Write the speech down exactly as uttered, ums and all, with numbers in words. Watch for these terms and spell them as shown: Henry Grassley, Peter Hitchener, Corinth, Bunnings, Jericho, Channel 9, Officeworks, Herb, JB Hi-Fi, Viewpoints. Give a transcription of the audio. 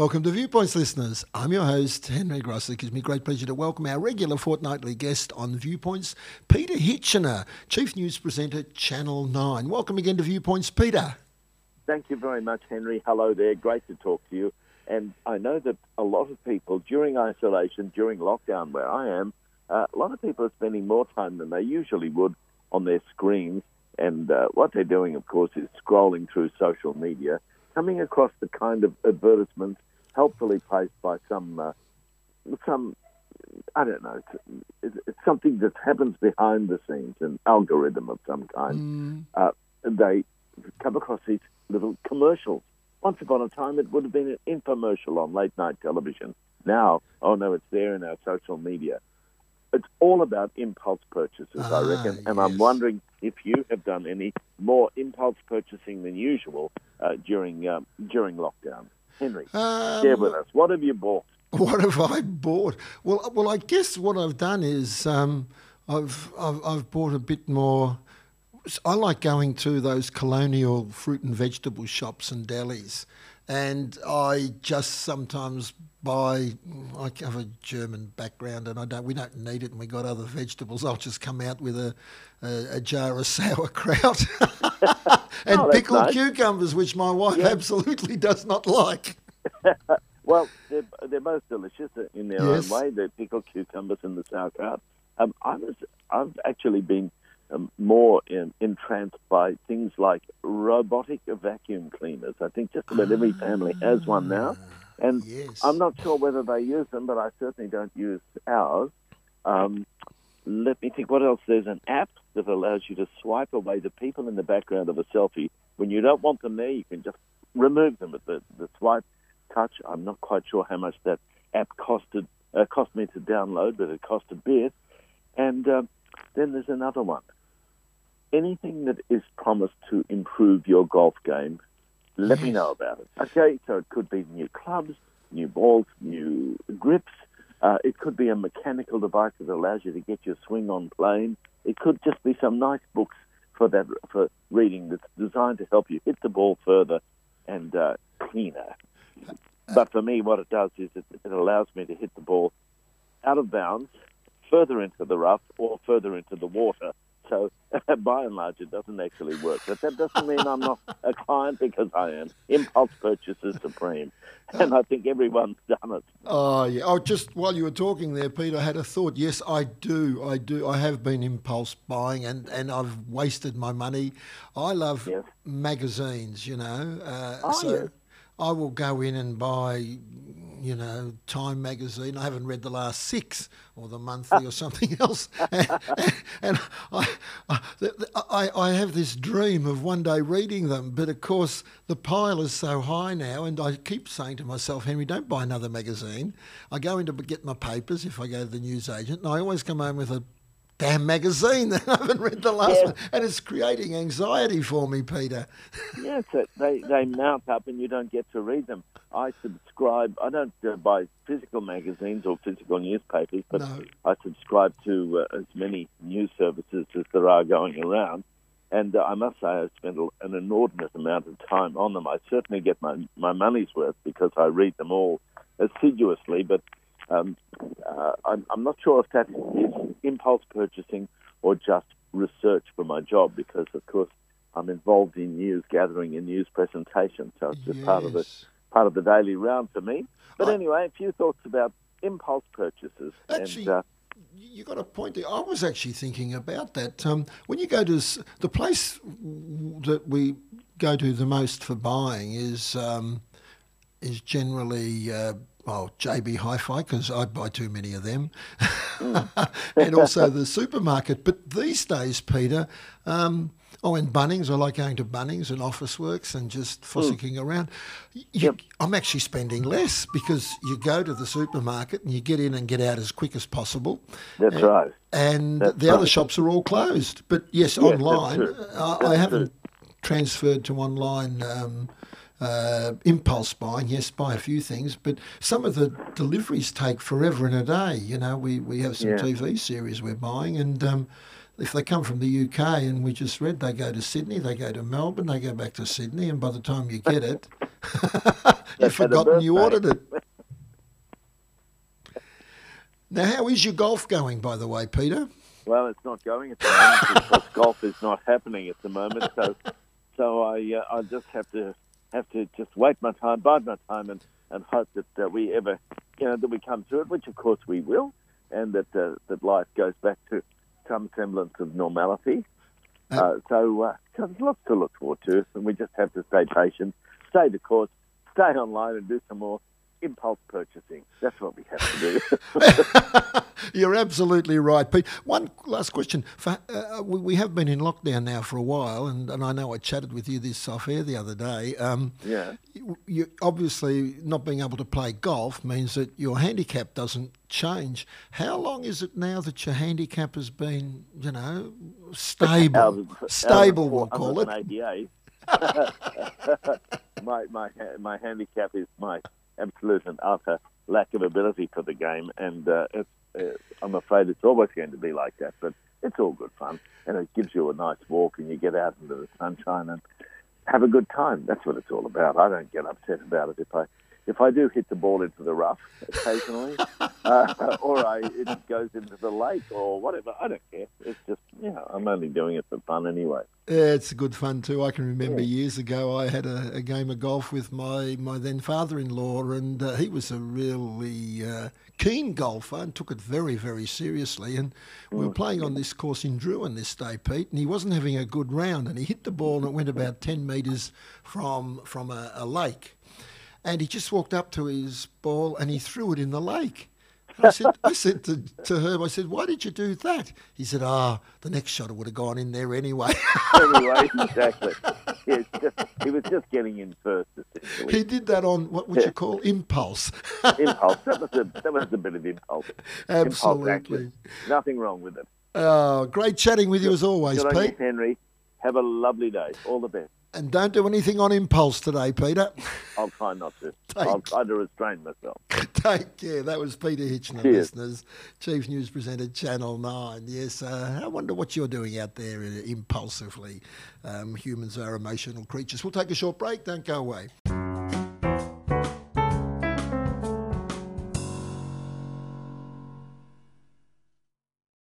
Welcome to Viewpoints, listeners. I'm your host, Henry Grassley. It gives me great pleasure to welcome our regular fortnightly guest on Viewpoints, Peter Hitchener, Chief News Presenter, Channel nine. Welcome again to Viewpoints, Peter. Thank you very much, Henry. Hello there. Great to talk to you. And I know that a lot of people, during isolation, during lockdown where I am, uh, a lot of people are spending more time than they usually would on their screens. And uh, what they're doing, of course, is scrolling through social media, coming across the kind of advertisements helpfully placed by some, uh, some I don't know, it's, it's something that happens behind the scenes, an algorithm of some kind. Mm. Uh, they come across these little commercials. Once upon a time, it would have been an infomercial on late-night television. Now, oh, no, it's there in our social media. It's all about impulse purchases, ah, I reckon, and yes. I'm wondering if you have done any more impulse purchasing than usual uh, during um, during lockdown. Henry, um, share with us. What have you bought? What have I bought? Well, well, I guess what I've done is um, I've, I've I've bought a bit more. I like going to those colonial fruit and vegetable shops and delis, and I just sometimes buy. I have a German background, and I don't. We don't need it, and we got other vegetables. I'll just come out with a a, a jar of sauerkraut and oh, pickled nice. cucumbers, which my wife yeah. absolutely does not like. Well, they're, they're both delicious in their yes. own way. The pickled cucumbers and the sauerkraut. Um, I was. I've actually been um, more in, entranced by things like robotic vacuum cleaners. I think just about every family has one now. And yes. I'm not sure whether they use them, but I certainly don't use ours. Um, let me think what else. There's an app that allows you to swipe away the people in the background of a selfie. When you don't want them there, you can just remove them with the, the swipe touch. I'm not quite sure how much that app costed, uh, cost me to download, but it cost a bit. And um, then there's another one. Anything that is promised to improve your golf game, let me know about it. Okay, so it could be new clubs, new balls, new grips. Uh, it could be a mechanical device that allows you to get your swing on plane. It could just be some nice books for that for reading that's designed to help you hit the ball further and uh, cleaner. But for me, what it does is it, it allows me to hit the ball out of bounds, further into the rough or further into the water. So, by and large, it doesn't actually work. But that doesn't mean I'm not a client, because I am. Impulse purchase is supreme. And I think everyone's done it. Oh, yeah. Oh, just while you were talking there, Pete, I had a thought. Yes, I do. I do. I have been impulse buying, and, and I've wasted my money. I love yes. magazines, you know. Uh, oh, so yes. I will go in and buy, you know, Time magazine. I haven't read the last six, or the monthly, or something else. And, and I, I, I have this dream of one day reading them, but of course the pile is so high now, and I keep saying to myself, Henry, don't buy another magazine. I go in to get my papers if I go to the newsagent, and I always come home with a damn magazine that I haven't read the last yes. one, and it's creating anxiety for me, Peter. Yes, they, they mount up and you don't get to read them. I subscribe, I don't uh, buy physical magazines or physical newspapers, but no. I subscribe to uh, as many news services as there are going around, and uh, I must say I spend an inordinate amount of time on them. I certainly get my, my money's worth because I read them all assiduously, but Um, uh, I'm, I'm not sure if that is impulse purchasing or just research for my job, because, of course, I'm involved in news gathering and news presentations, so it's just yes. part of the part of the daily round for me. But I, anyway, a few thoughts about impulse purchases. Actually, and, uh, you got a point there. I was actually thinking about that. Um, when you go to the place that we go to the most for buying is um, is generally. Uh, Well, J B Hi-Fi, because I buy too many of them, mm. and also the supermarket. But these days, Peter, um, oh, and Bunnings. I like going to Bunnings and Officeworks and just fossicking mm. around. You, yep. I'm actually spending less because you go to the supermarket and you get in and get out as quick as possible. That's and, right. And that's the right. other shops are all closed. But yes, yes online, I, I haven't true. transferred to online. Um, Uh, impulse buying, yes, buy a few things, but some of the deliveries take forever and a day. You know, we, we have some yeah. T V series we're buying, and um, if they come from the U K, and we just read, they go to Sydney, they go to Melbourne, they go back to Sydney, and by the time you get it, you've forgotten you ordered it. Now, how is your golf going, by the way, Peter? Well, it's not going at the moment because golf is not happening at the moment. So, so I uh, I just have to have to just wait my time, bide my time, and, and hope that uh, we ever, you know, that we come through it, which of course we will, and that uh, that life goes back to some semblance of normality. Uh, so, uh, so there's lots to look forward to, and we just have to stay patient, stay the course, stay online, and do some more impulse purchasing. That's what we have to do. You're absolutely right, Pete. One last question. For, uh, we, we have been in lockdown now for a while, and, and I know I chatted with you this off air the other day. Um, yeah. You, you, obviously, not being able to play golf means that your handicap doesn't change. How long is it now that your handicap has been, you know, stable? Out of, stable, out of, we'll call it. my, my, my handicap is my absolute and utter lack of ability for the game, and uh, it's, uh, I'm afraid it's always going to be like that, but it's all good fun, and it gives you a nice walk, and you get out into the sunshine and have a good time. That's what it's all about. I don't get upset about it if I if I do hit the ball into the rough occasionally, uh, or I, it goes into the lake or whatever. I don't care. It's just, you know, I'm only doing it for fun anyway. Yeah, it's good fun too. I can remember yeah. years ago I had a, a game of golf with my, my then father-in-law, and uh, he was a really uh, keen golfer and took it very, very seriously. And we were playing on this course in Druin this day, Pete, and he wasn't having a good round, and he hit the ball and it went about ten metres from, from a, a lake. And he just walked up to his ball and he threw it in the lake. And I said, I said to, to Herb, I said, why did you do that? He said, ah, oh, the next shot would have gone in there anyway. Anyway, exactly. He was just, he was just getting in first, essentially. He did that on what would you call impulse. Impulse. That was, a, that was a bit of impulse. Absolutely. Impulse, nothing wrong with it. Oh, great chatting with you as always, Pete. Thanks, Henry. Have a lovely day. All the best. And don't do anything on impulse today, Peter. I'll try not to. Take, I'll try to restrain myself. Take care. That was Peter Hitchener, listeners, Chief News Presenter, Channel nine. Yes, uh, I wonder what you're doing out there impulsively. Um, humans are emotional creatures. We'll take a short break. Don't go away.